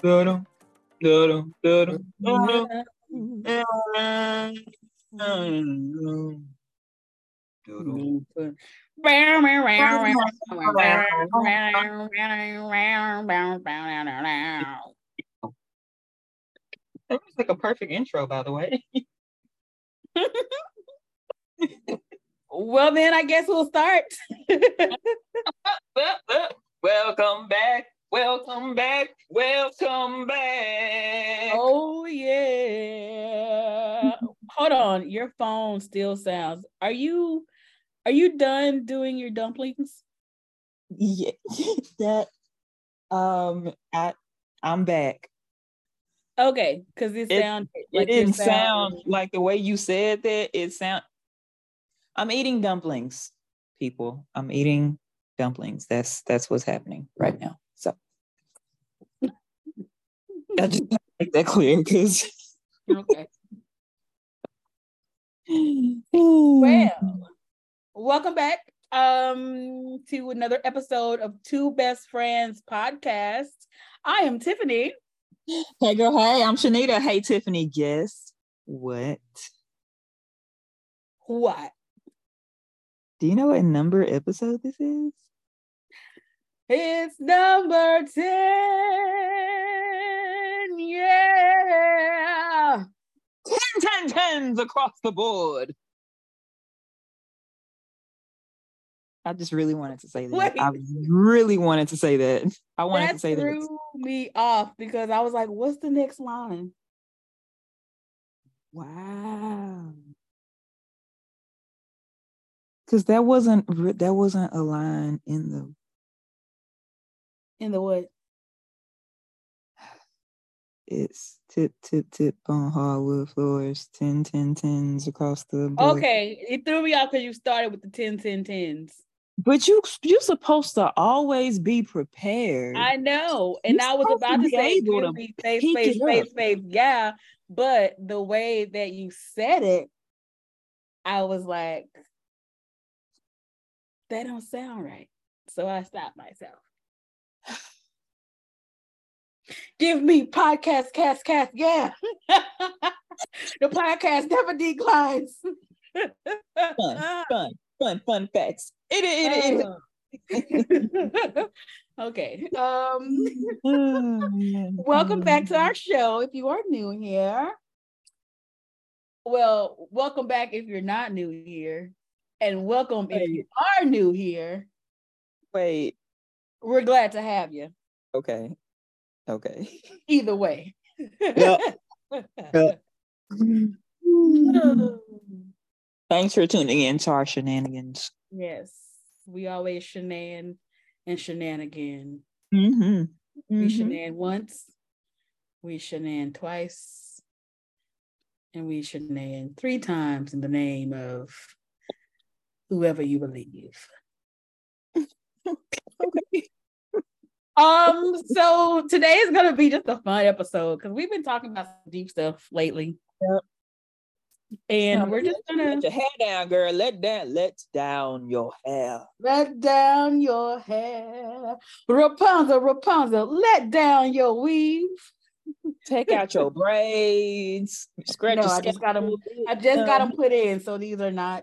That was like a perfect intro, by the way. Well, then I guess we'll start. Welcome back. Welcome back. Welcome back. Oh, yeah. Hold on. Your phone still sounds. Are you done doing your dumplings? Yeah. That I'm back. Okay, because it sounded like it didn't sound like the way you said that. I'm eating dumplings, people. I'm eating dumplings. That's what's happening right now. So I just make that clear because okay. Well, welcome back to another episode of Two Best Friends Podcast. I am Tiffany. Hey girl, hey, I'm Shanita. Hey Tiffany, guess what? What? Do you know what number episode this is? It's number 10. Yeah. 10 10 10s across the board. I just really wanted to say that. Wait. I really wanted to say that. I wanted to say that. That threw me off because I was like, what's the next line? Wow. Because that wasn't a line in the... In the what? It's tip, tip, tip on hardwood floors, 10, 10, 10s across the board. Okay, it threw me off because you started with the 10, 10, 10s. But you're supposed to always be prepared. I know. And I was about to say space, yeah. But the way that you said it, I was like, that don't sound right. So I stopped myself. Give me podcast, cast, yeah. The podcast never declines. Fun facts. It. Okay. Welcome back to our show. If you are new here, well, welcome back if you're not new here, and welcome if you are new here. Wait, we're glad to have you. Okay. Either way. Yep. Thanks for tuning in to our shenanigans. Yes, we always shenan and shenanigan. Mm-hmm. We shenan once, we shenan twice, and we shenan three times in the name of whoever you believe. Okay. So today is gonna be just a fun episode because we've been talking about some deep stuff lately. Yep. And we're just gonna let your hair down, girl. Let down your hair. Let down your hair. Rapunzel, let down your weave. Take out your braids. Scratch. No, I just got them put in, so these are not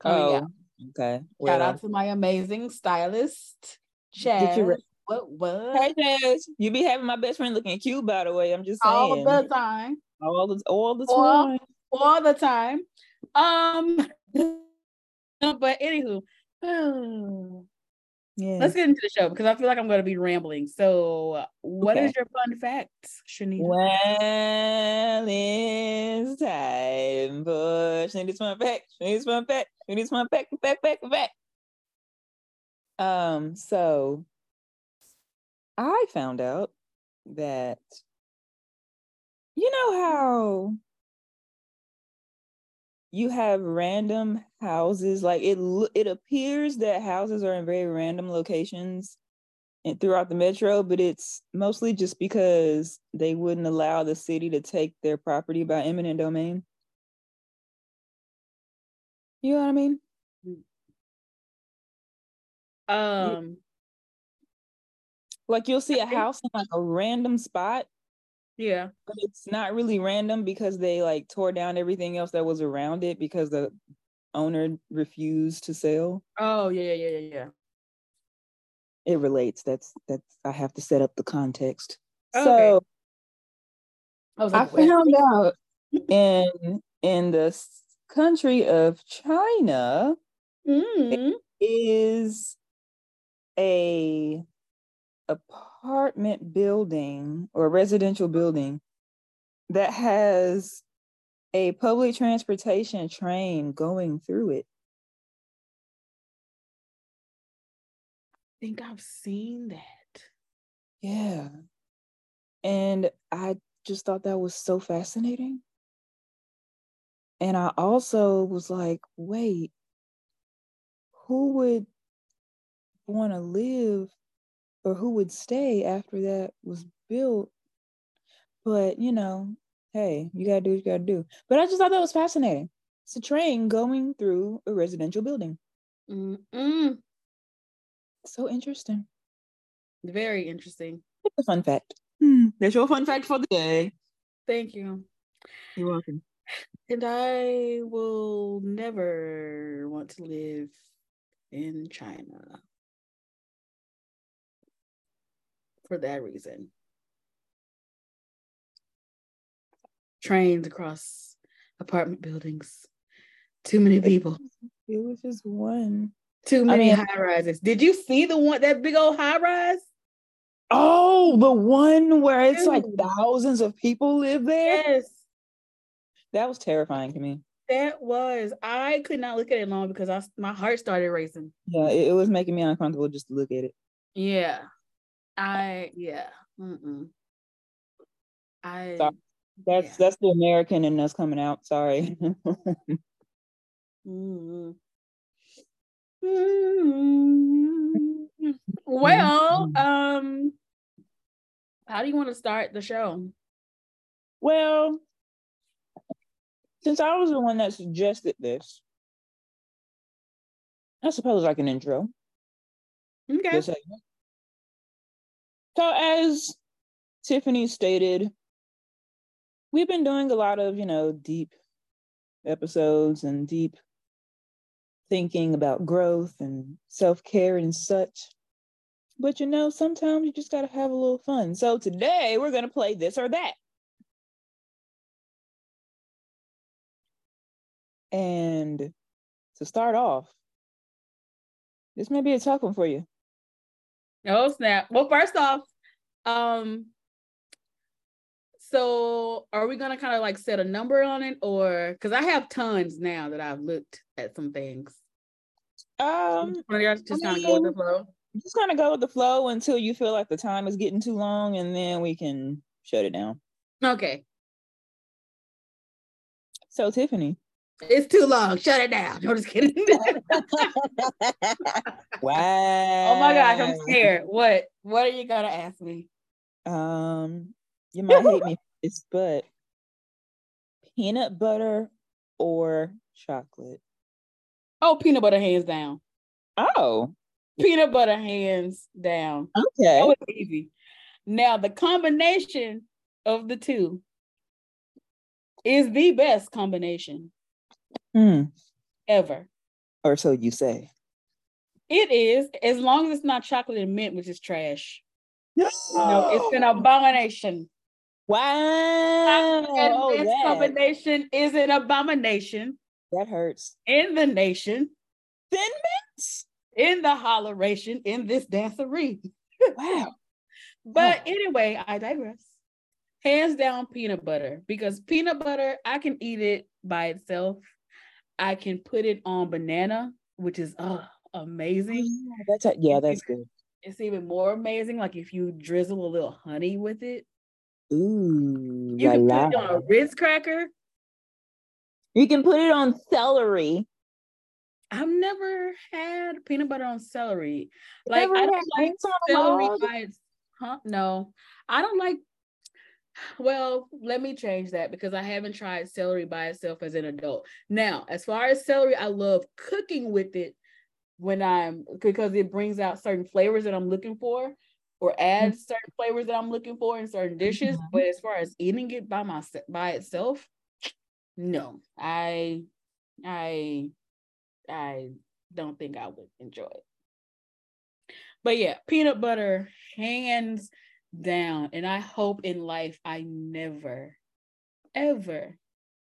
coming out. Okay. Well, shout out to my amazing stylist, Chad. What? Hey, Jazz, you be having my best friend looking cute, by the way. I'm just saying. All the time. All the time. But anywho, yeah. Let's get into the show because I feel like I'm going to be rambling. So what is your fun fact, Shanita? Well, it's time for Shanita's fun fact. So I found out that you know how you have random houses, like it appears that houses are in very random locations and throughout the metro, but it's mostly just because they wouldn't allow the city to take their property by eminent domain. You know what I mean? Like you'll see a house in like a random spot. Yeah. But it's not really random because they like tore down everything else that was around it because the owner refused to sell. Oh, yeah. It relates. That's I have to set up the context. Okay. So I found out in the country of China it is a apartment building or residential building that has a public transportation train going through it. I think I've seen that. Yeah. And I just thought that was so fascinating. And I also was like, wait, who would want to live or who would stay after that was built? But, you know, hey, you got to do what you got to do. But I just thought that was fascinating. It's a train going through a residential building. Mm-mm. So interesting. Very interesting. It's a fun fact. That's your fun fact for the day. Thank you. You're welcome. And I will never want to live in China for that reason. Trains across apartment buildings. Too many people. It was just one. Too many high rises. Did you see the one, that big old high rise? Oh, the one where it's like thousands of people live there? Yes. That was terrifying to me. That was. I could not look at it long because my heart started racing. Yeah, it was making me uncomfortable just to look at it. Yeah. Mm-mm. Sorry. That's the American in us coming out. Sorry. Well, how do you want to start the show? Well, since I was the one that suggested this, I suppose I can intro. Okay. So as Tiffany stated, we've been doing a lot of, deep episodes and deep thinking about growth and self-care and such. But, sometimes you just got to have a little fun. So today we're going to play this or that. And to start off, this may be a tough one for you. Oh, snap. Well, first off, so are we going to kind of like set a number on it, or because I have tons now that I've looked at some things. Just kind of go with the flow until you feel like the time is getting too long, and then we can shut it down. Okay. So, Tiffany. It's too long. Shut it down. No, just kidding. Wow. Oh my gosh, I'm scared. What are you gonna ask me? You might hate me for this, but peanut butter or chocolate? Oh, peanut butter hands down. Oh. Peanut butter hands down. Okay. That was easy. Now the combination of the two is the best combination. Ever, or so you say. It is, as long as it's not chocolate and mint, which is trash. No, it's an abomination. Wow. And this combination is an abomination. That hurts. In the nation. Thin mints. In the holleration. In this dancery. Wow. But anyway, I digress. Hands down, peanut butter. Because peanut butter, I can eat it by itself. I can put it on banana, which is amazing. That's good. It's even more amazing, like if you drizzle a little honey with it. Ooh, you can put it on a Ritz cracker. You can put it on celery. I've never had peanut butter on celery. Like, I don't like celery by itself. Huh? No, I don't like. Well, let me change that, because I haven't tried celery by itself as an adult. Now, as far as celery, I love cooking with it because it brings out certain flavors that I'm looking for. or add certain flavors that I'm looking for in certain dishes. But as far as eating it by itself, no, I don't think I would enjoy it. But yeah, peanut butter, hands down. And I hope in life I never, ever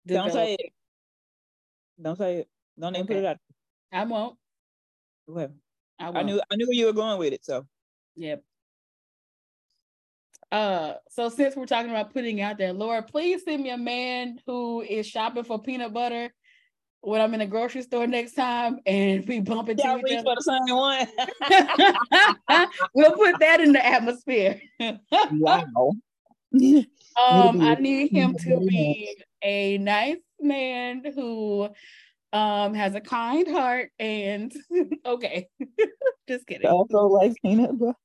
develop. Don't say it. Don't say it. Don't even put it out. I won't. Okay. I won't. I knew where you were going with it, so. Yep. So since we're talking about putting out there, Laura, please send me a man who is shopping for peanut butter when I'm in the grocery store next time, and we bump into each other. For the same one. We'll put that in the atmosphere. Wow. I need him to be a nice man who has a kind heart and okay, just kidding. Also likes peanut butter.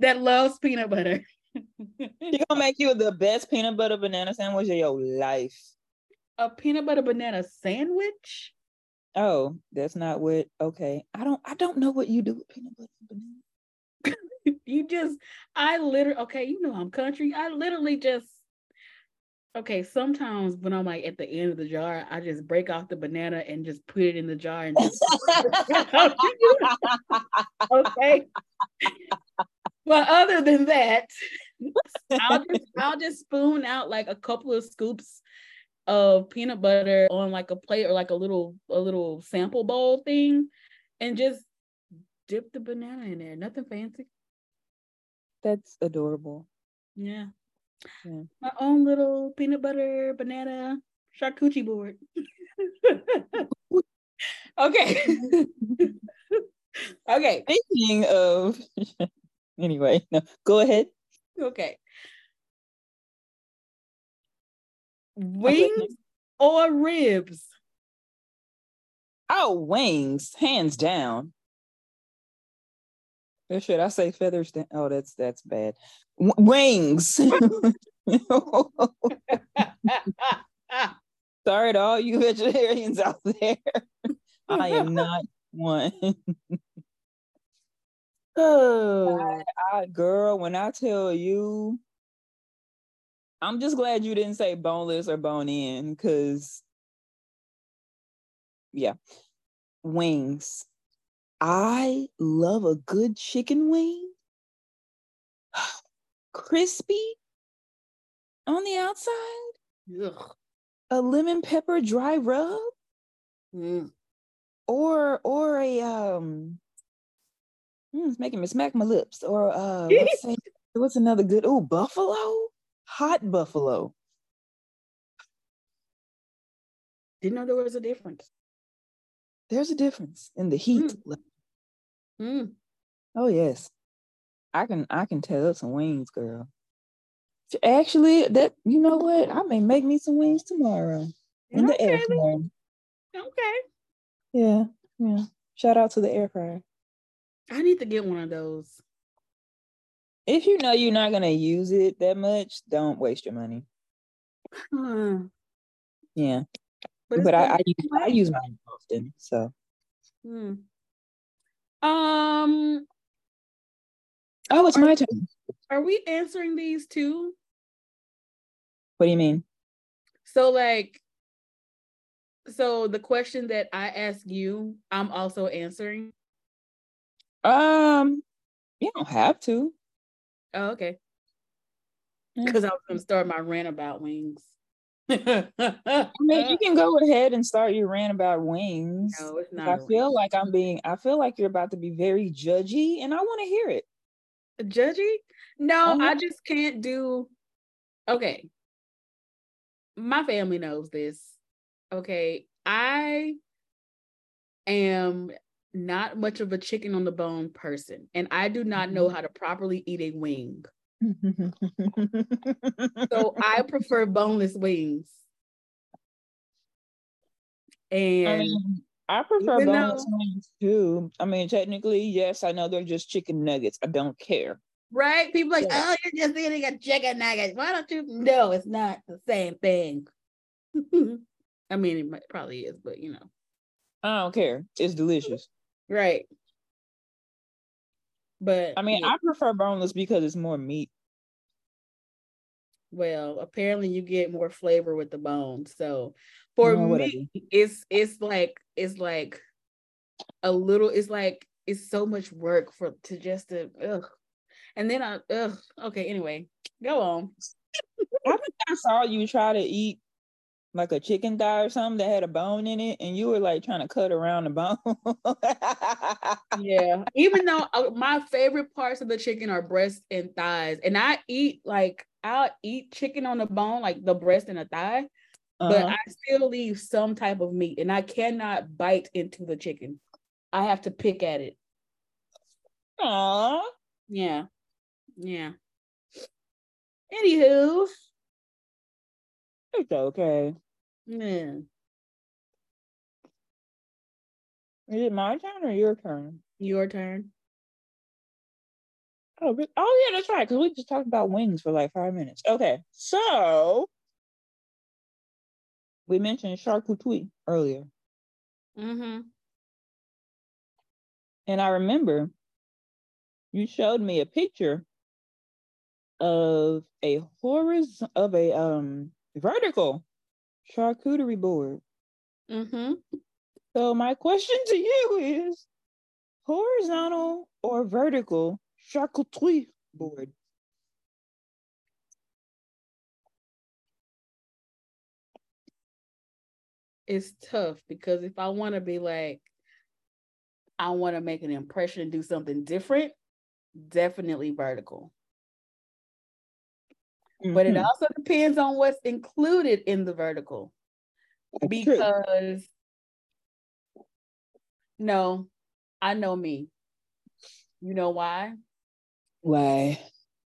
That loves peanut butter. She gonna make you the best peanut butter banana sandwich of your life. A peanut butter banana sandwich? Oh, that's not what. Okay, I don't know what you do with peanut butter banana. You know I'm country. I literally just. Okay, sometimes when I'm like at the end of the jar, I just break off the banana and just put it in the jar and just. Okay. But other than that, I'll just spoon out like a couple of scoops of peanut butter on like a plate or like a little sample bowl thing and just dip the banana in there. Nothing fancy. That's adorable. Yeah. My own little peanut butter banana charcuterie board. Okay. Thinking of anyway, no, go ahead. Okay. Wings or ribs? Oh, wings, hands down. Or should I say feathers down? Oh, that's bad. Wings. Sorry to all you vegetarians out there. I am not one. Oh, girl, when I tell you, I'm just glad you didn't say boneless or bone in, because, yeah, wings. I love a good chicken wing. Crispy on the outside. Ugh. A lemon pepper dry rub. Mm. Or a, it's making me smack my lips. Or, what's another good, buffalo? Hot buffalo. Didn't know there was a difference. There's a difference in the heat. Mm. Oh yes, I can tell some wings, girl. Actually, that you know what? I may make me some wings tomorrow. The air fryer. Okay. Yeah. Shout out to the air fryer. I need to get one of those. If you know you're not going to use it that much, don't waste your money. Yeah. But I use mine often, so. Oh, it's my turn. Are we answering these too? What do you mean? So the question that I ask you, I'm also answering? You don't have to. Oh, okay. Because I was going to start my rant about wings. I mean, you can go ahead and start your rant about wings. No, it's not. I feel like you're about to be very judgy, and I want to hear it. Judgy? No, I just can't do. Okay. My family knows this. Okay. I am not much of a chicken on the bone person, and I do not know how to properly eat a wing. So I prefer boneless wings, and I prefer boneless wings too. I mean, technically, yes, I know they're just chicken nuggets. I don't care, right? People are like, oh, you're just eating a chicken nugget. Why don't you? No, it's not the same thing. I mean, it probably is, but you know, I don't care. It's delicious. Right. But I mean, yeah. I prefer boneless because it's more meat. Well, apparently you get more flavor with the bone. So for me, it's like a little, it's so much work ugh. And then okay, anyway, go on. I think I saw you try to eat like a chicken thigh or something that had a bone in it, and you were like trying to cut around the bone. Yeah, even though my favorite parts of the chicken are breasts and thighs, and I'll eat chicken on the bone, like the breast and the thigh, but I still leave some type of meat, and I cannot bite into the chicken. I have to pick at it. Aww. Yeah. Anywho, it's okay. Yeah. Is it my turn or your turn? Your turn. Oh, yeah, that's right. Because we just talked about wings for like 5 minutes. Okay, so we mentioned charcuterie earlier. Mm-hmm. And I remember you showed me a picture of a vertical charcuterie board. Mm-hmm. So my question to you is, horizontal or vertical charcuterie board? It's tough because if I want to be like, I want to make an impression and do something different, definitely vertical. Mm-hmm. But it also depends on what's included in the vertical. That's because true. No, I know me. You know why? Why?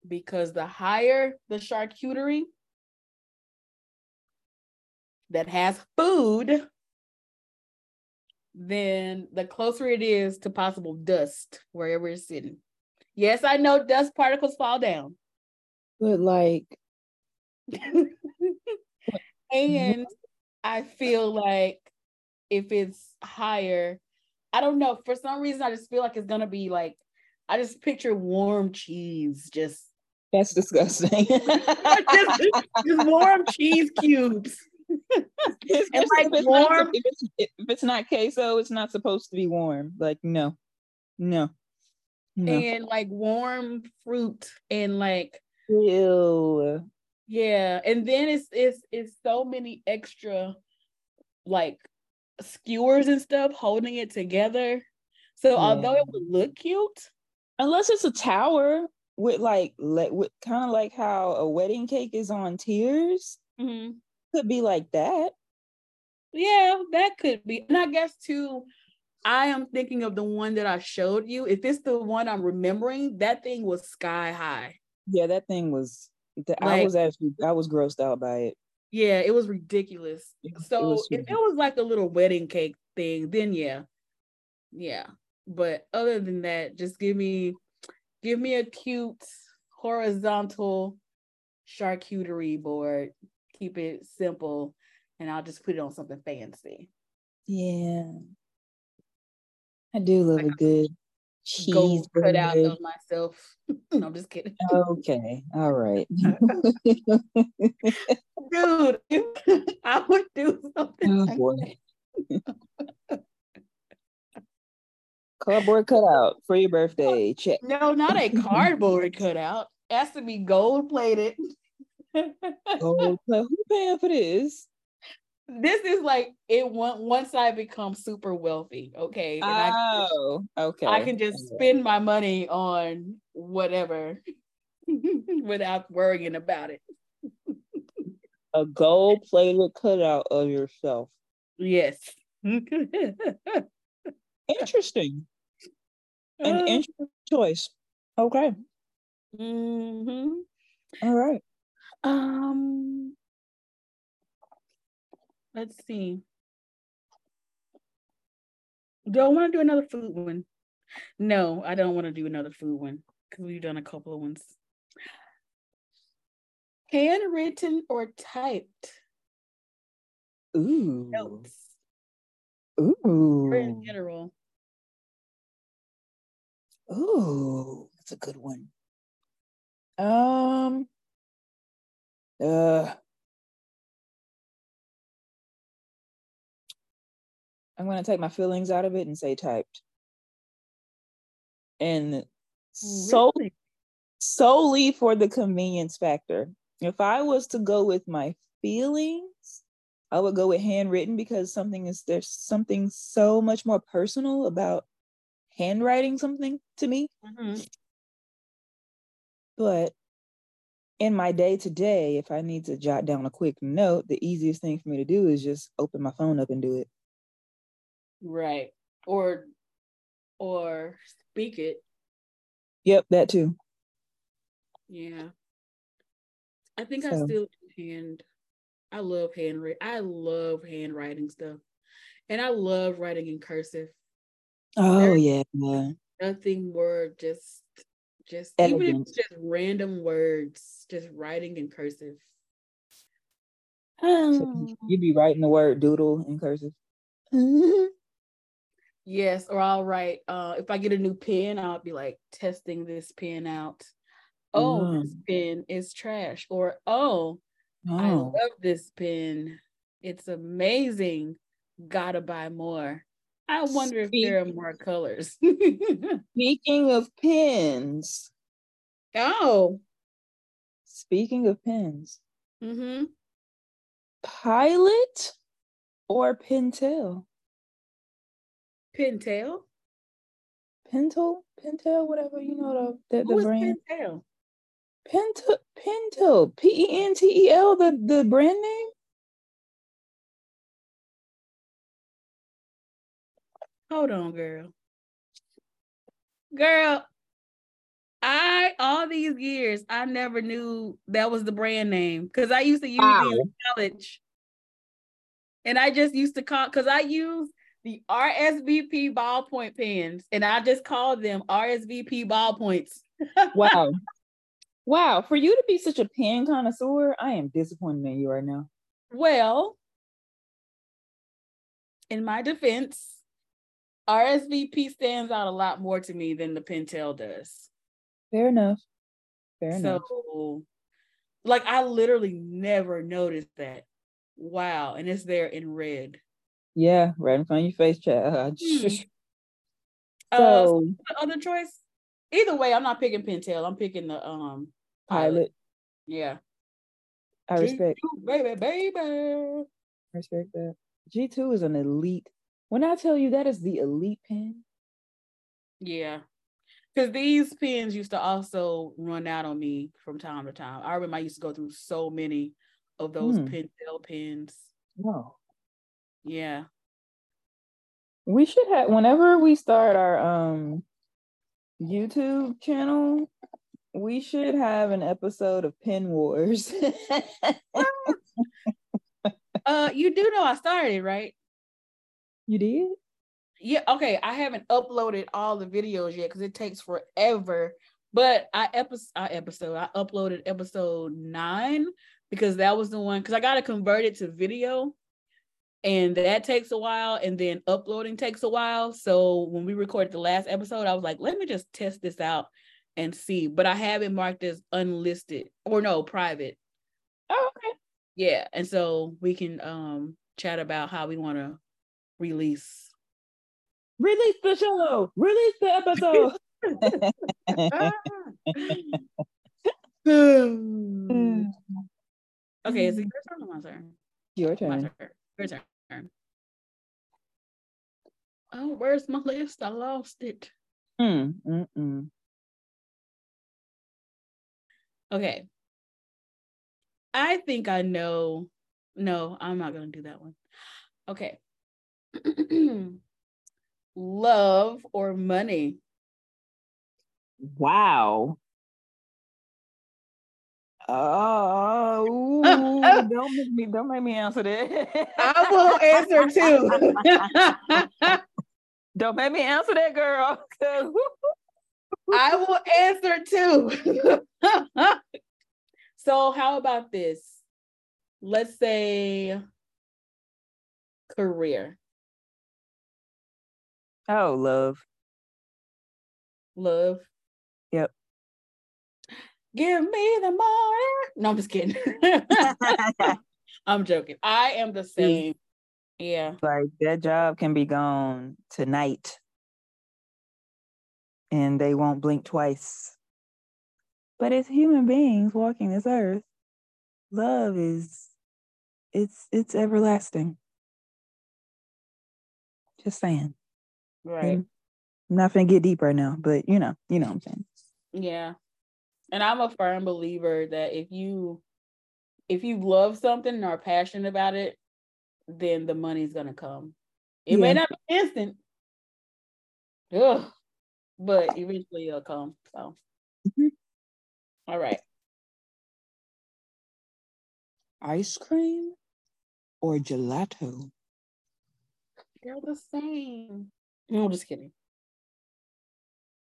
Because the higher the charcuterie that has food, then the closer it is to possible dust wherever it's sitting. Yes, I know dust particles fall down. But like, and I feel like if it's higher, I don't know. For some reason, I just feel like it's gonna be like, I just picture warm cheese. Just that's disgusting. just warm cheese cubes. And like warm. If it's not queso, it's not supposed to be warm. Like no. And like warm fruit and like. Ew. Yeah, and then it's so many extra like skewers and stuff holding it together. So yeah. Although it would look cute, unless it's a tower with with kind of like how a wedding cake is on tiers, mm-hmm. Could be like that. Yeah, that could be. And I guess too, I am thinking of the one that I showed you. If it's the one I'm remembering, that thing was sky high. Yeah, that thing was. I was grossed out by it. Yeah, it was ridiculous. If it was like a little wedding cake thing, then yeah. But other than that, just give me a cute horizontal charcuterie board. Keep it simple, and I'll just put it on something fancy. Yeah, I do love a good cheese. Go cut out of myself. No, I'm just kidding. Okay, all right. Dude, I would do something. Oh boy. Cardboard cutout for your birthday. Check. No, not a cardboard cutout. It has to be gold plated. Gold plated. Who's paying for this? This is like it. Once I become super wealthy, okay. And I can just spend my money on whatever without worrying about it. A gold plated cutout of yourself. Yes. Interesting. An interesting choice. Okay. Mm-hmm. All right. Let's see. Do I want to do another food one? No, I don't want to do another food one because we've done a couple of ones. Handwritten or typed? Ooh. Notes. Ooh. Or in general. Ooh, that's a good one. I'm going to take my feelings out of it and say typed. And solely for the convenience factor. If I was to go with my feelings, I would go with handwritten, because there's something so much more personal about handwriting something to me. Mm-hmm. But in my day-to-day, if I need to jot down a quick note, the easiest thing for me to do is just open my phone up and do it. Right. Or speak it. Yep, that too. Yeah. I think I still hand. I love handwriting. I love handwriting stuff. And I love writing in cursive. Oh, yeah. Nothing word, just elegant. Even if it's just random words, just writing in cursive. So you'd be writing the word doodle in cursive. Yes, or I'll write, if I get a new pen, I'll be like testing this pen out. Oh, this pen is trash. Or, I love this pen. It's amazing. Gotta buy more. I wonder if there are more colors. Speaking of pens. Mm-hmm. Pilot or Pentel? Pentel? Pentel, whatever, you know, the brand. Pentel? Pentel, Pentel, the brand name? Hold on, girl. Girl, all these years, I never knew that was the brand name, because I used to use it in college. And I just used to call, because I used the RSVP ballpoint pens, and I just called them RSVP ballpoints. Wow. Wow. For you to be such a pen connoisseur, I am disappointed in you right now. Well, in my defense, RSVP stands out a lot more to me than the Pentel does. Fair enough. So, like, I literally never noticed that. Wow. And it's there in red. Yeah, right in front of your face, Chad. So, other choice? Either way, I'm not picking Pentel. I'm picking the Pilot. Yeah. I respect. G2, baby. Respect that. G2 is an elite. When I tell you that is the elite pen. Yeah. Because these pens used to also run out on me from time to time. I remember I used to go through so many of those Pentel pens. Wow. Yeah. We should have, whenever we start our YouTube channel, we should have an episode of Pen Wars. You do know I started, right? You did? Yeah, okay. I haven't uploaded all the videos yet because it takes forever. But I uploaded episode 9 because that was the one, because I got to convert it to video and that takes a while, and then uploading takes a while. So when we recorded the last episode, I was like, let me just test this out and see. But I have it marked as unlisted or no, private. Oh, okay. Yeah. And so we can chat about how we want to release the show, release the episode. Okay, is it your turn or my turn? Your turn. Oh, where's my list? I lost it. Okay, I think I know. No, I'm not gonna do that one. Okay. Love or money? Wow. Don't make me answer that. I will answer too. Don't make me answer that, girl. I will answer too. So how about this? Let's say career. Oh, love. love. Yep. Give me the morning. No, I'm just kidding. I'm joking. I am the same. Yeah. Like, that job can be gone tonight. And they won't blink twice. But as human beings walking this earth, love is, it's everlasting. Just saying. Right. I'm not finna get deep right now, but you know what I'm saying. Yeah. And I'm a firm believer that if you love something and are passionate about it, then the money's gonna come. It may not be instant. Ugh. But eventually it'll come. So all right. Ice cream or gelato? They're the same. No, just kidding.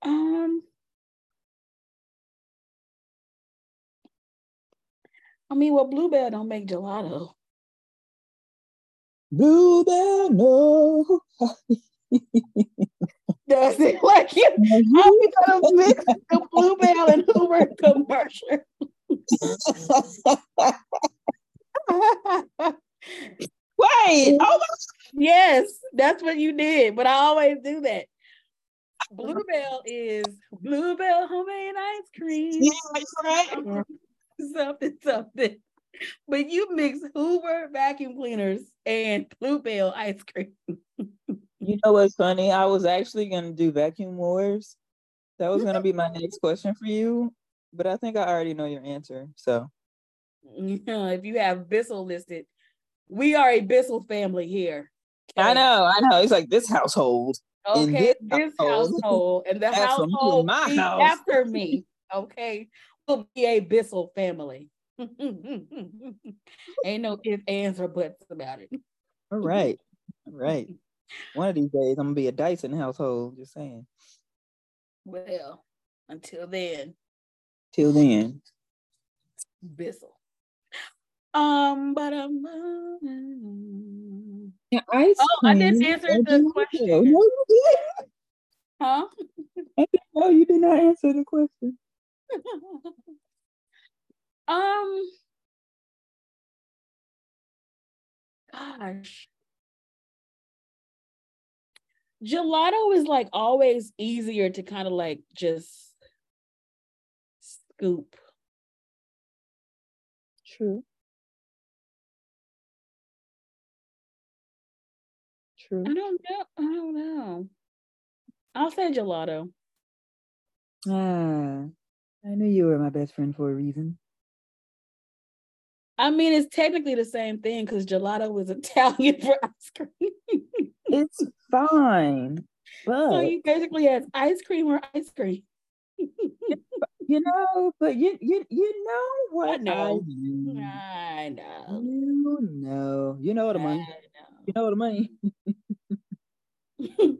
I mean, well, Bluebell don't make gelato. Bluebell, no. Does it? Like, you, how are we going to mix the Bluebell and Uber commercial? Wait. Oh, yes, that's what you did, but I always do that. Bluebell is Bluebell homemade ice cream. Yeah, right. Something, but you mix Hoover vacuum cleaners and Bluebell ice cream. You know what's funny? I was actually gonna do vacuum wars. That was gonna be my next question for you, but I think I already know your answer. So, if you have Bissell listed, we are a Bissell family here. Okay? I know. It's like this household. Okay, this household and the household after me. Okay. We'll be a Bissell family. Ain't no ifs, ands, or buts about it. All right. One of these days, I'm gonna be a Dyson household. Just saying. Well, until then, Bissell. I didn't answer the question. No, you didn't. Huh? No, you did not answer the question. Gosh, gelato is like always easier to kind of like just scoop. True. I don't know. I'll say gelato. I knew you were my best friend for a reason. I mean, it's technically the same thing because gelato is Italian for ice cream. It's fine. But so you basically have ice cream or ice cream. You know what I mean. I know. You know the money. You know the money. The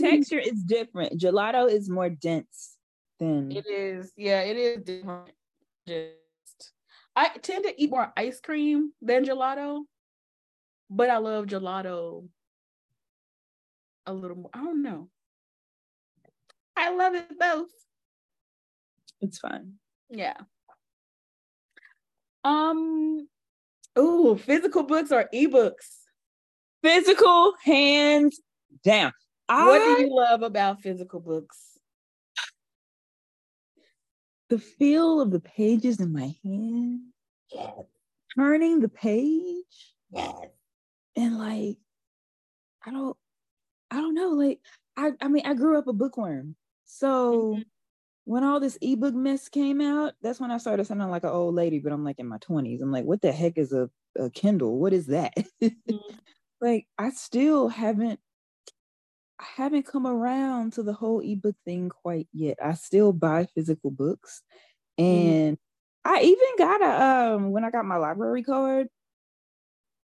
texture is different. Gelato is more dense. It is different. Just, I tend to eat more ice cream than gelato, but I love gelato a little more. I don't know. I love it both. It's fine. Yeah. Physical books or ebooks? Physical, hands down. What do you love about physical books? The feel of the pages in my hand, turning the page, and like, I don't know. Like, I mean, I grew up a bookworm, so when all this ebook mess came out, that's when I started sounding like an old lady. But I'm like in my 20s. I'm like, what the heck is a Kindle? What is that? Like, I still haven't come around to the whole ebook thing quite yet. I still buy physical books, and I even got a when I got my library card,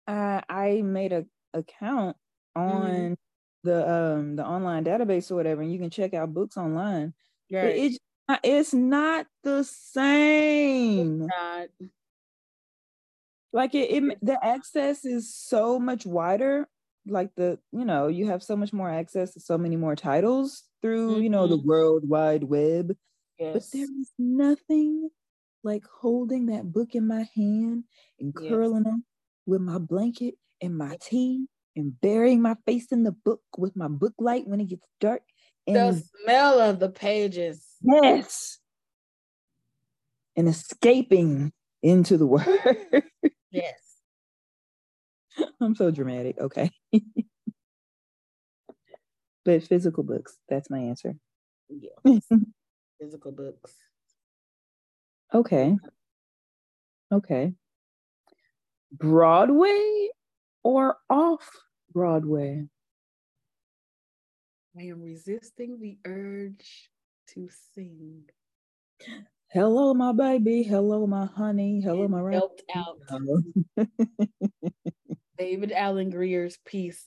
I made an account on the online database or whatever, and you can check out books online. Right. But it's not the same. It's not. Like the access is so much wider. Like you have so much more access to so many more titles through, you know, the World Wide Web. Yes. But there is nothing like holding that book in my hand and curling up with my blanket and my tea and burying my face in the book with my book light when it gets dark. And the smell of the pages. Yes. And escaping into the word. Yes. I'm so dramatic. Okay. But physical books, that's my answer. Yeah. Physical books. Okay. Okay. Broadway or off Broadway? I am resisting the urge to sing. Hello, my baby. Hello, my honey. Hello, my right. Out. David Allen Greer's piece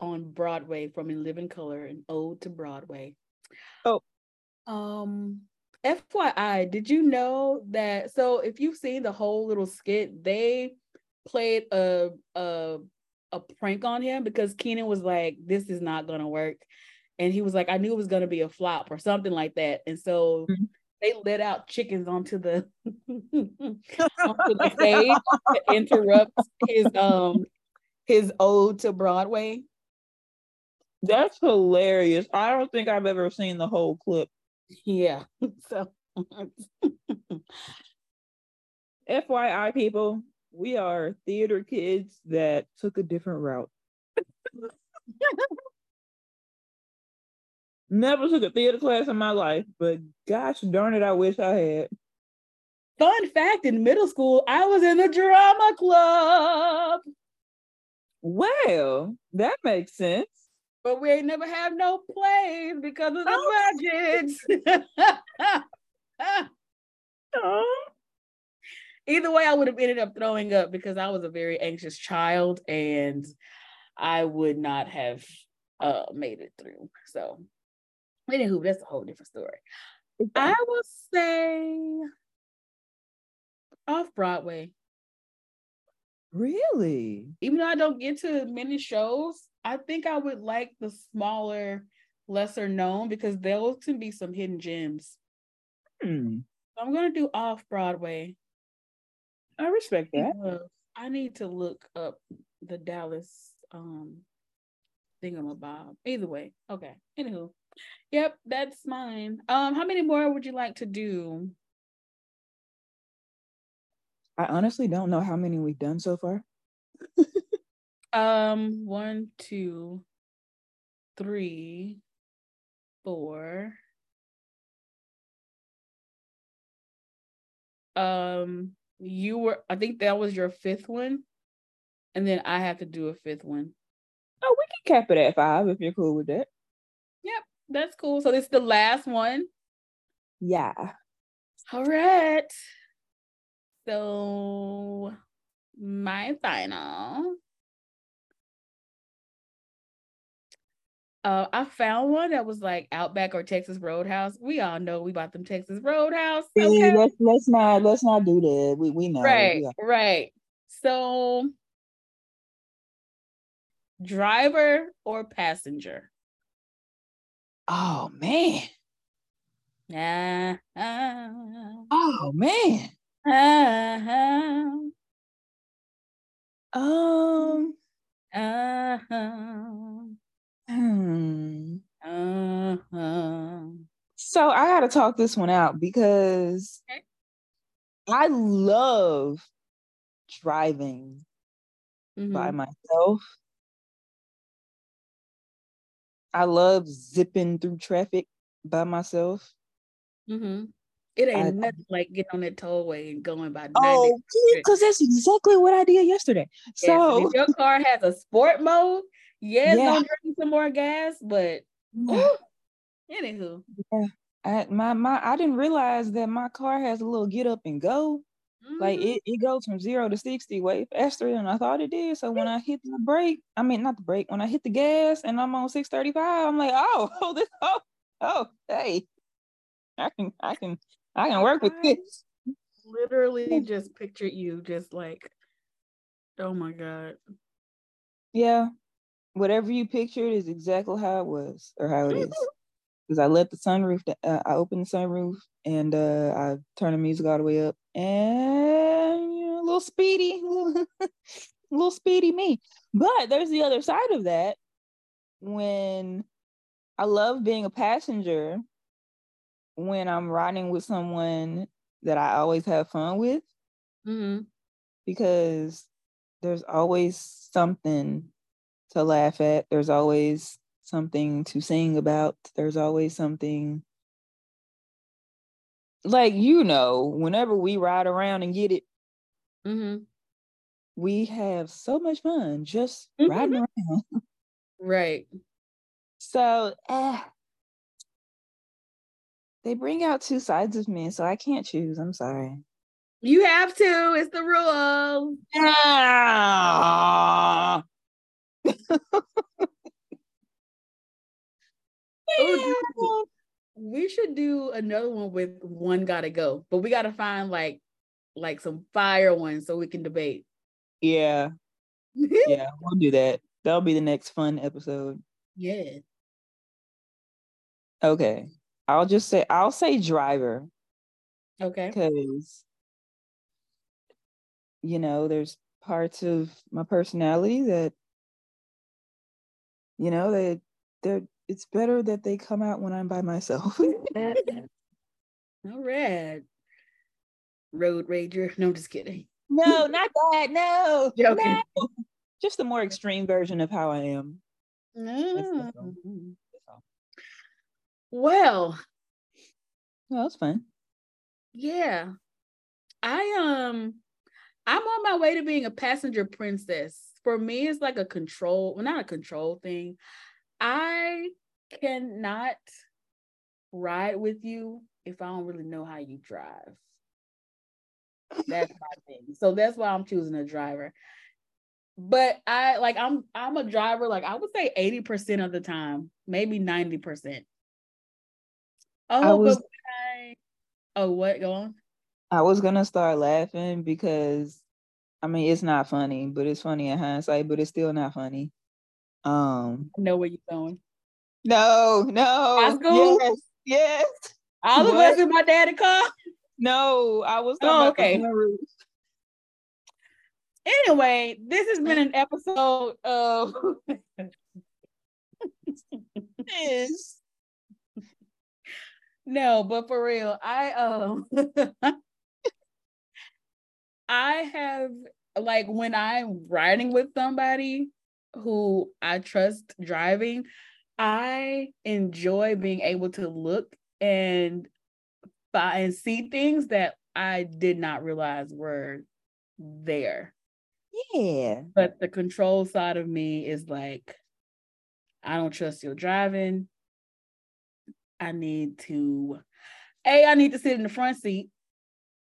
on Broadway from In Living Color, an ode to Broadway. Oh. FYI, did you know that? So if you've seen the whole little skit, they played a prank on him because Kenan was like, this is not going to work. And he was like, I knew it was going to be a flop or something like that. And so they let out chickens onto the, onto the stage to interrupt his ode to Broadway. That's hilarious. I don't think I've ever seen the whole clip. Yeah. So FYI, people, we are theater kids that took a different route. Never took a theater class in my life, but gosh darn it, I wish I had. Fun fact, in middle school, I was in the drama club. Well, that makes sense. But we ain't never have no plays because of the budgets. Either way, I would have ended up throwing up because I was a very anxious child and I would not have made it through. So, anywho, that's a whole different story. I will say off-Broadway. Really? Even though I don't get to many shows, I think I would like the smaller, lesser known because those can be some hidden gems. So I'm going to do off-Broadway. I respect that. I need to look up the Dallas thingamabob. Either way. Okay. Anywho. Yep, that's mine. How many more would you like to do? I honestly don't know how many we've done so far. 1, 2, 3, 4. You were, I think that was your fifth one. And then I have to do a fifth one. Oh, we can cap it at 5 if you're cool with that. Yep, that's cool. So this is the last one. Yeah. All right. So my final. I found one that was like Outback or Texas Roadhouse. We all know we bought them Texas Roadhouse. Okay. Yeah, let's not do that. We know. Right, yeah. Right. So driver or passenger? Oh man. Oh man. So I gotta talk this one out because I love driving by myself. I love zipping through traffic by myself. It ain't nothing like getting on that tollway and going by 90. Oh, because that's exactly what I did yesterday. Yes, so if your car has a sport mode, don't drink some more gas, but anywho. Yeah. I didn't realize that my car has a little get up and go. Like it goes from 0 to 60 way faster than I thought it did. So when I hit the brake, I mean not the brake, when I hit the gas and I'm on 635, I'm like, hey. I can work with this. Literally just pictured you just like, oh my God. Yeah. Whatever you pictured is exactly how it was or how it is. because I let the sunroof, I opened the sunroof, and I turned the music all the way up, and you know, a little speedy me. But there's the other side of that. When I love being a passenger, when I'm riding with someone that I always have fun with, mm-hmm. because there's always something to laugh at. There's always something to sing about. There's always something, like, you know, whenever we ride around and get it, mm-hmm. we have so much fun just mm-hmm. riding around. Right. So they bring out two sides of me, so I can't choose. I'm sorry. You have to. It's the rule. Yeah. Oh, we should do another one with one gotta go, but we gotta find like some fire ones so we can debate. Yeah. Yeah, we'll do that. That'll be the next fun episode. Yeah. Okay. I'll say driver. Okay. Because, you know, there's parts of my personality that, you know, it's better that they come out when I'm by myself. All right. Road rager. No, just kidding. No, not that. No. Joking. No. Just the more extreme version of how I am. No. Well, that was fun. Yeah. I'm on my way to being a passenger princess. For me, it's like a control, well, not a control thing. I cannot ride with you if I don't really know how you drive. That's my thing. So that's why I'm choosing a driver. But I'm a driver, like I would say 80% of the time, maybe 90%. Go on. I was gonna start laughing because, I mean, it's not funny, but it's funny in hindsight, but it's still not funny. I know where you're going. No. High school? Yes. All of us in my daddy's car? No, I was talking about the roof. Anyway, this has been an episode of this. No, but for real, I have, like, when I'm riding with somebody who I trust driving, I enjoy being able to look and see things that I did not realize were there. Yeah. But the control side of me is like, I don't trust your driving. I need to sit in the front seat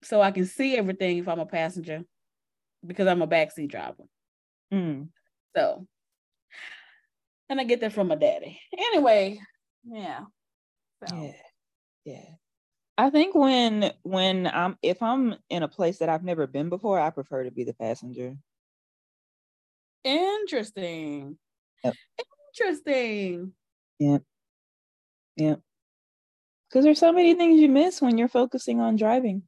so I can see everything if I'm a passenger, because I'm a backseat driver. Mm. So, and I get that from my daddy. Anyway, yeah. So. Yeah. I think when if I'm in a place that I've never been before, I prefer to be the passenger. Interesting. Yep. Interesting. Yeah. Because there's so many things you miss when you're focusing on driving.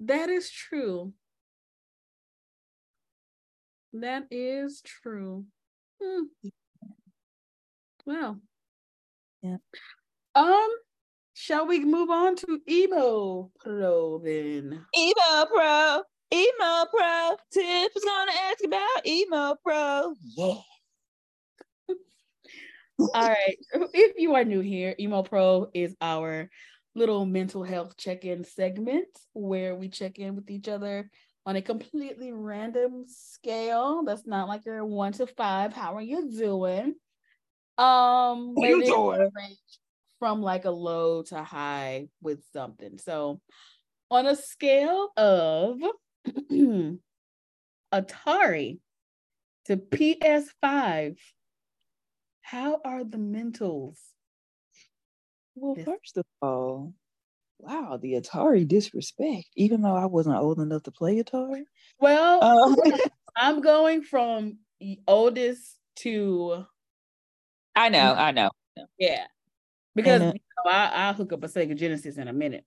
That is true. That is true. Hmm. Wow. Yeah. Shall we move on to Emo Pro then? Emo Pro. Tiff is gonna ask about Emo Pro. Yeah. All right. If you are new here, Emo Pro is our little mental health check-in segment where we check in with each other on a completely random scale. That's not like your 1 to 5. How are you doing? What are you doing? From like a low to high with something. So on a scale of Atari to PS5, how are the mentals? Well, first of all, wow, the Atari disrespect, even though I wasn't old enough to play Atari. Well, I'm going from oldest to... I know. Yeah. Because I'll hook up a Sega Genesis in a minute.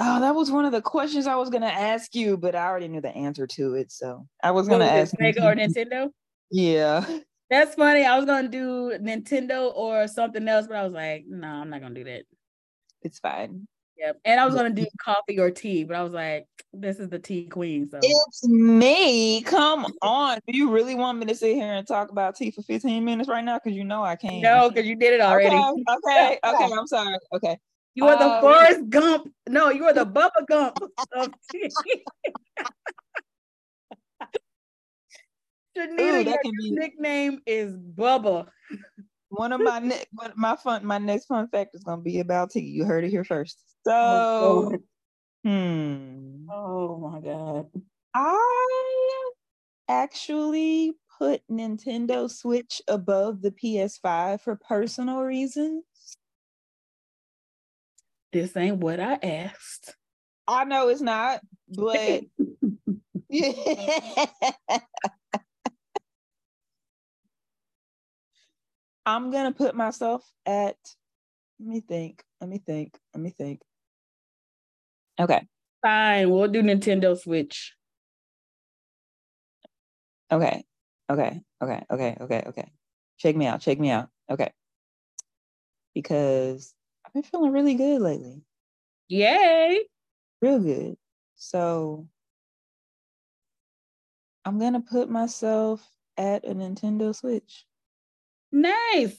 Oh, that was one of the questions I was going to ask you, but I already knew the answer to it. So I was going to ask Sega or Nintendo. Yeah. That's funny. I was going to do Nintendo or something else, but I was like, no, I'm not going to do that. It's fine. Yep. And I was going to do coffee or tea, but I was like, this is the tea queen. So it's me. Come on. Do you really want me to sit here and talk about tea for 15 minutes right now? Because you know I can't. No, because you did it already. Okay. I'm sorry. Okay. You are the Forrest Gump. No, you are the Bubba Gump of tea. Janita, your nickname is Bubba. One of my my next fun fact is gonna be about tea. You heard it here first. So, oh my god, I actually put Nintendo Switch above the PS5 for personal reasons. This ain't what I asked. I know it's not, but. I'm going to put myself at, let me think. Okay. Fine. We'll do Nintendo Switch. Okay. Check me out. Okay. Because I've been feeling really good lately. Yay. Real good. So I'm going to put myself at a Nintendo Switch. Nice.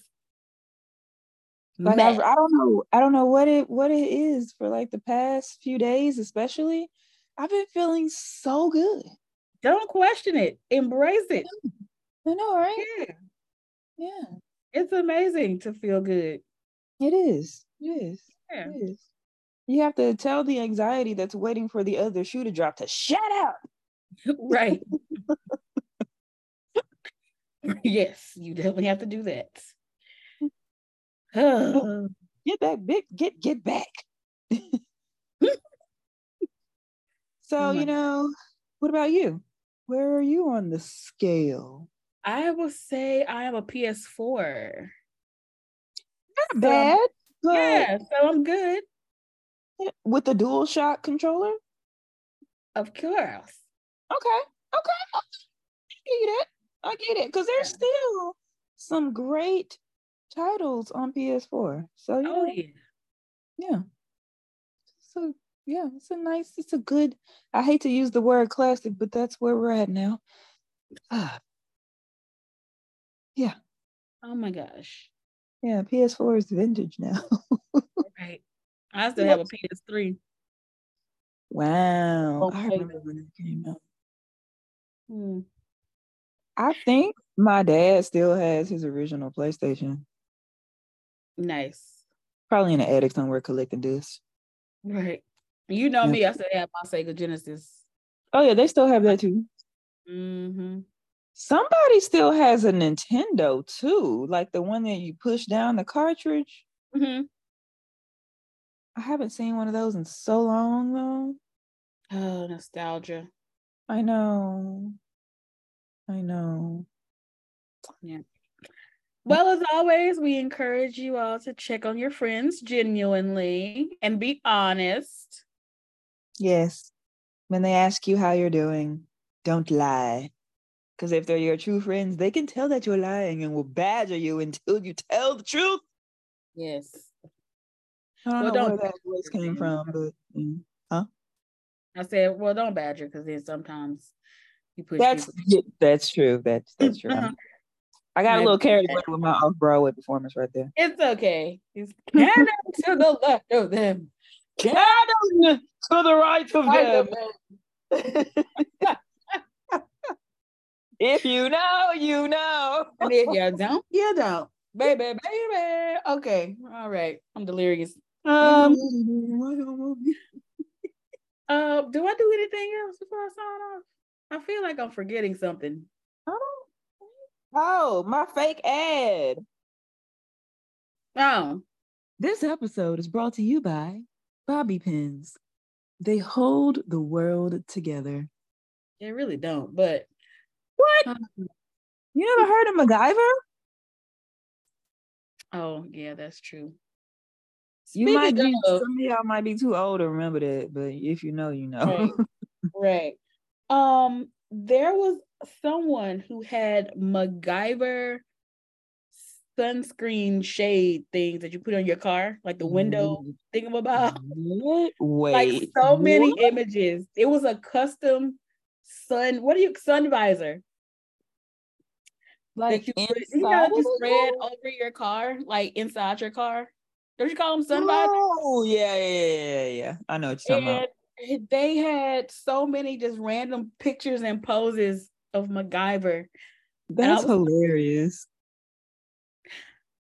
Like I don't know what it is for like the past few days, especially. I've been feeling so good. Don't question it. Embrace it. I know, right? Yeah. It's amazing to feel good. It is. Yeah. It is. You have to tell the anxiety that's waiting for the other shoe to drop to shut up. Right. Yes, you definitely have to do that. Get back. So, what about you? Where are you on the scale? I will say I am a PS4. Not bad. But yeah, so I'm good. With the DualShock controller? Of course. Okay. I get it because there's still some great titles on PS4. So So it's a good. I hate to use the word classic, but that's where we're at now. Yeah. Oh my gosh. Yeah, PS4 is vintage now. Right. I still have a PS3. Wow. Okay. I remember when it came out. I think my dad still has his original PlayStation. Nice. Probably in the attic somewhere collecting discs. Right. You know me, I still have my Sega Genesis. Oh yeah, they still have that too. Mm-hmm. Somebody still has a Nintendo too, like the one that you push down the cartridge. Mm-hmm. I haven't seen one of those in so long though. Oh, nostalgia. I know. Yeah. Well, as always, we encourage you all to check on your friends genuinely and be honest. Yes. When they ask you how you're doing, don't lie. Because if they're your true friends, they can tell that you're lying and will badger you until you tell the truth. Yes. I don't know where that voice came from, but I said, well, don't badger, because then sometimes. That's true. That's true. I got a little carried away with my off-Broadway performance right there. It's okay. It's Kenan to the left of them. Kenan to the right of them. If you know, you know. And if you don't, you don't. Baby. Okay. All right. I'm delirious. Do I do anything else before I sign off? I feel like I'm forgetting something. Oh, my fake ad. Oh. This episode is brought to you by bobby pins. They hold the world together. They really don't, but... What? You never heard of MacGyver? Oh, yeah, that's true. You might be, some of y'all might be too old to remember that, but if you know, you know. Right. There was someone who had MacGyver sunscreen shade things that you put on your car, like the window thingamabob. Wait, like so many images. It was a custom sun visor. Like you spread over your car, like inside your car. Don't you call them sun visors? Oh, yeah. I know what you're talking about. They had so many just random pictures and poses of MacGyver. That's hilarious.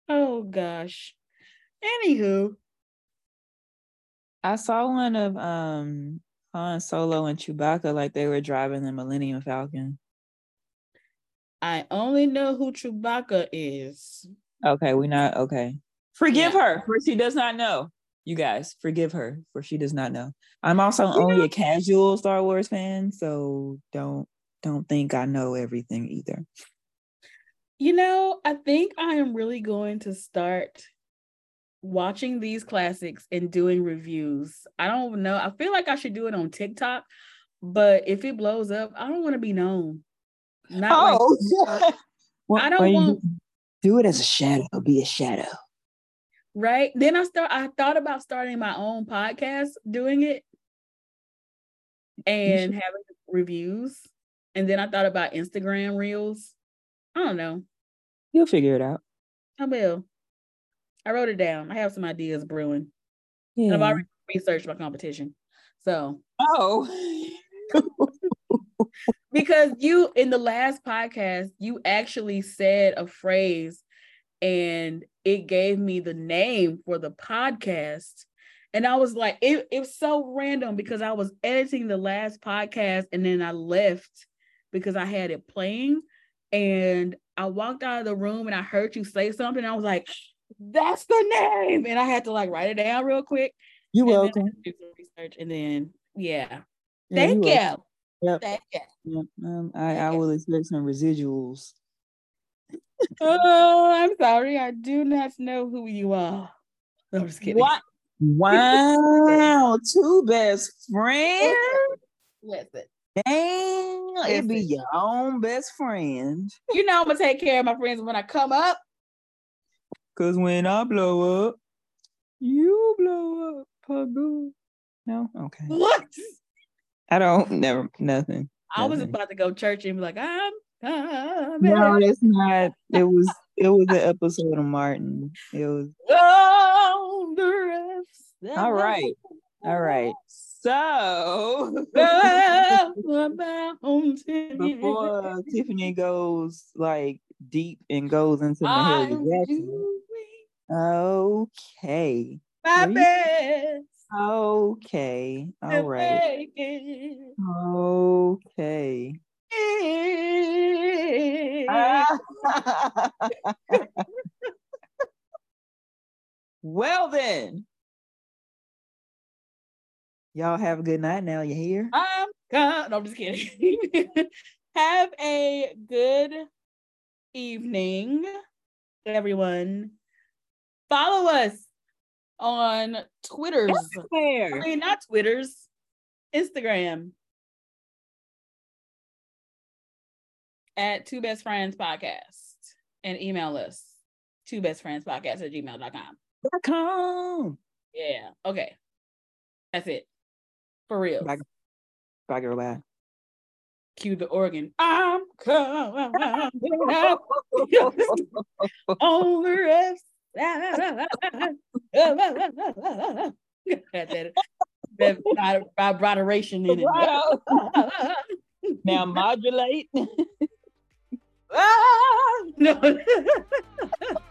Oh gosh. Anywho, I saw one of Han Solo and Chewbacca, like they were driving the Millennium Falcon. I only know who Chewbacca is. Okay, we're not okay. Forgive her for she does not know. You guys, forgive her for she does not know. I'm also only a casual Star Wars fan, so don't think I know everything either. You know, I think I am really going to start watching these classics and doing reviews. I don't know. I feel like I should do it on TikTok, but if it blows up, I don't want to be known. I don't want to do it as a shadow. Be a shadow. Right. Then I thought about starting my own podcast, doing it and having reviews. And then I thought about Instagram reels. I don't know. You'll figure it out. I will. I wrote it down. I have some ideas brewing. Yeah. And I've already researched my competition. So. Oh. Because you, in the last podcast, you actually said a phrase and it gave me the name for the podcast. And I was like, it's so random because I was editing the last podcast and then I left because I had it playing. And I walked out of the room and I heard you say something. I was like, that's the name. And I had to like write it down real quick. You're welcome. Do some research and then, yeah. Thank you. Yep. Thank you. Yep. I will expect some residuals. Oh, I'm sorry. I do not know who you are. No, I'm just kidding. What? Wow. Two best friends. Listen. Dang, it'd be your own best friend. You know I'm gonna take care of my friends when I come up. Cause when I blow up, you blow up, Paboo. No? Okay. What? I don't nothing. I was about to go church and be like, I'm coming. No, that's not. It was an episode of Martin. It was All right. So before Tiffany goes like deep and goes into the Harry Jackson. Okay. My best. Okay. All right. Okay. Well then. Y'all have a good night now. You hear? No, I'm just kidding. Have a good evening, everyone. Follow us on Twitters. Everywhere. I mean, not Twitters. Instagram. @ Two Best Friends Podcast. And email us. twobestfriendspodcast@gmail.com. Yeah. Okay. That's it. For real. Bye, girl. Bye. Cue the organ. I'm coming out on the rest. That vibration in it. Now modulate. No.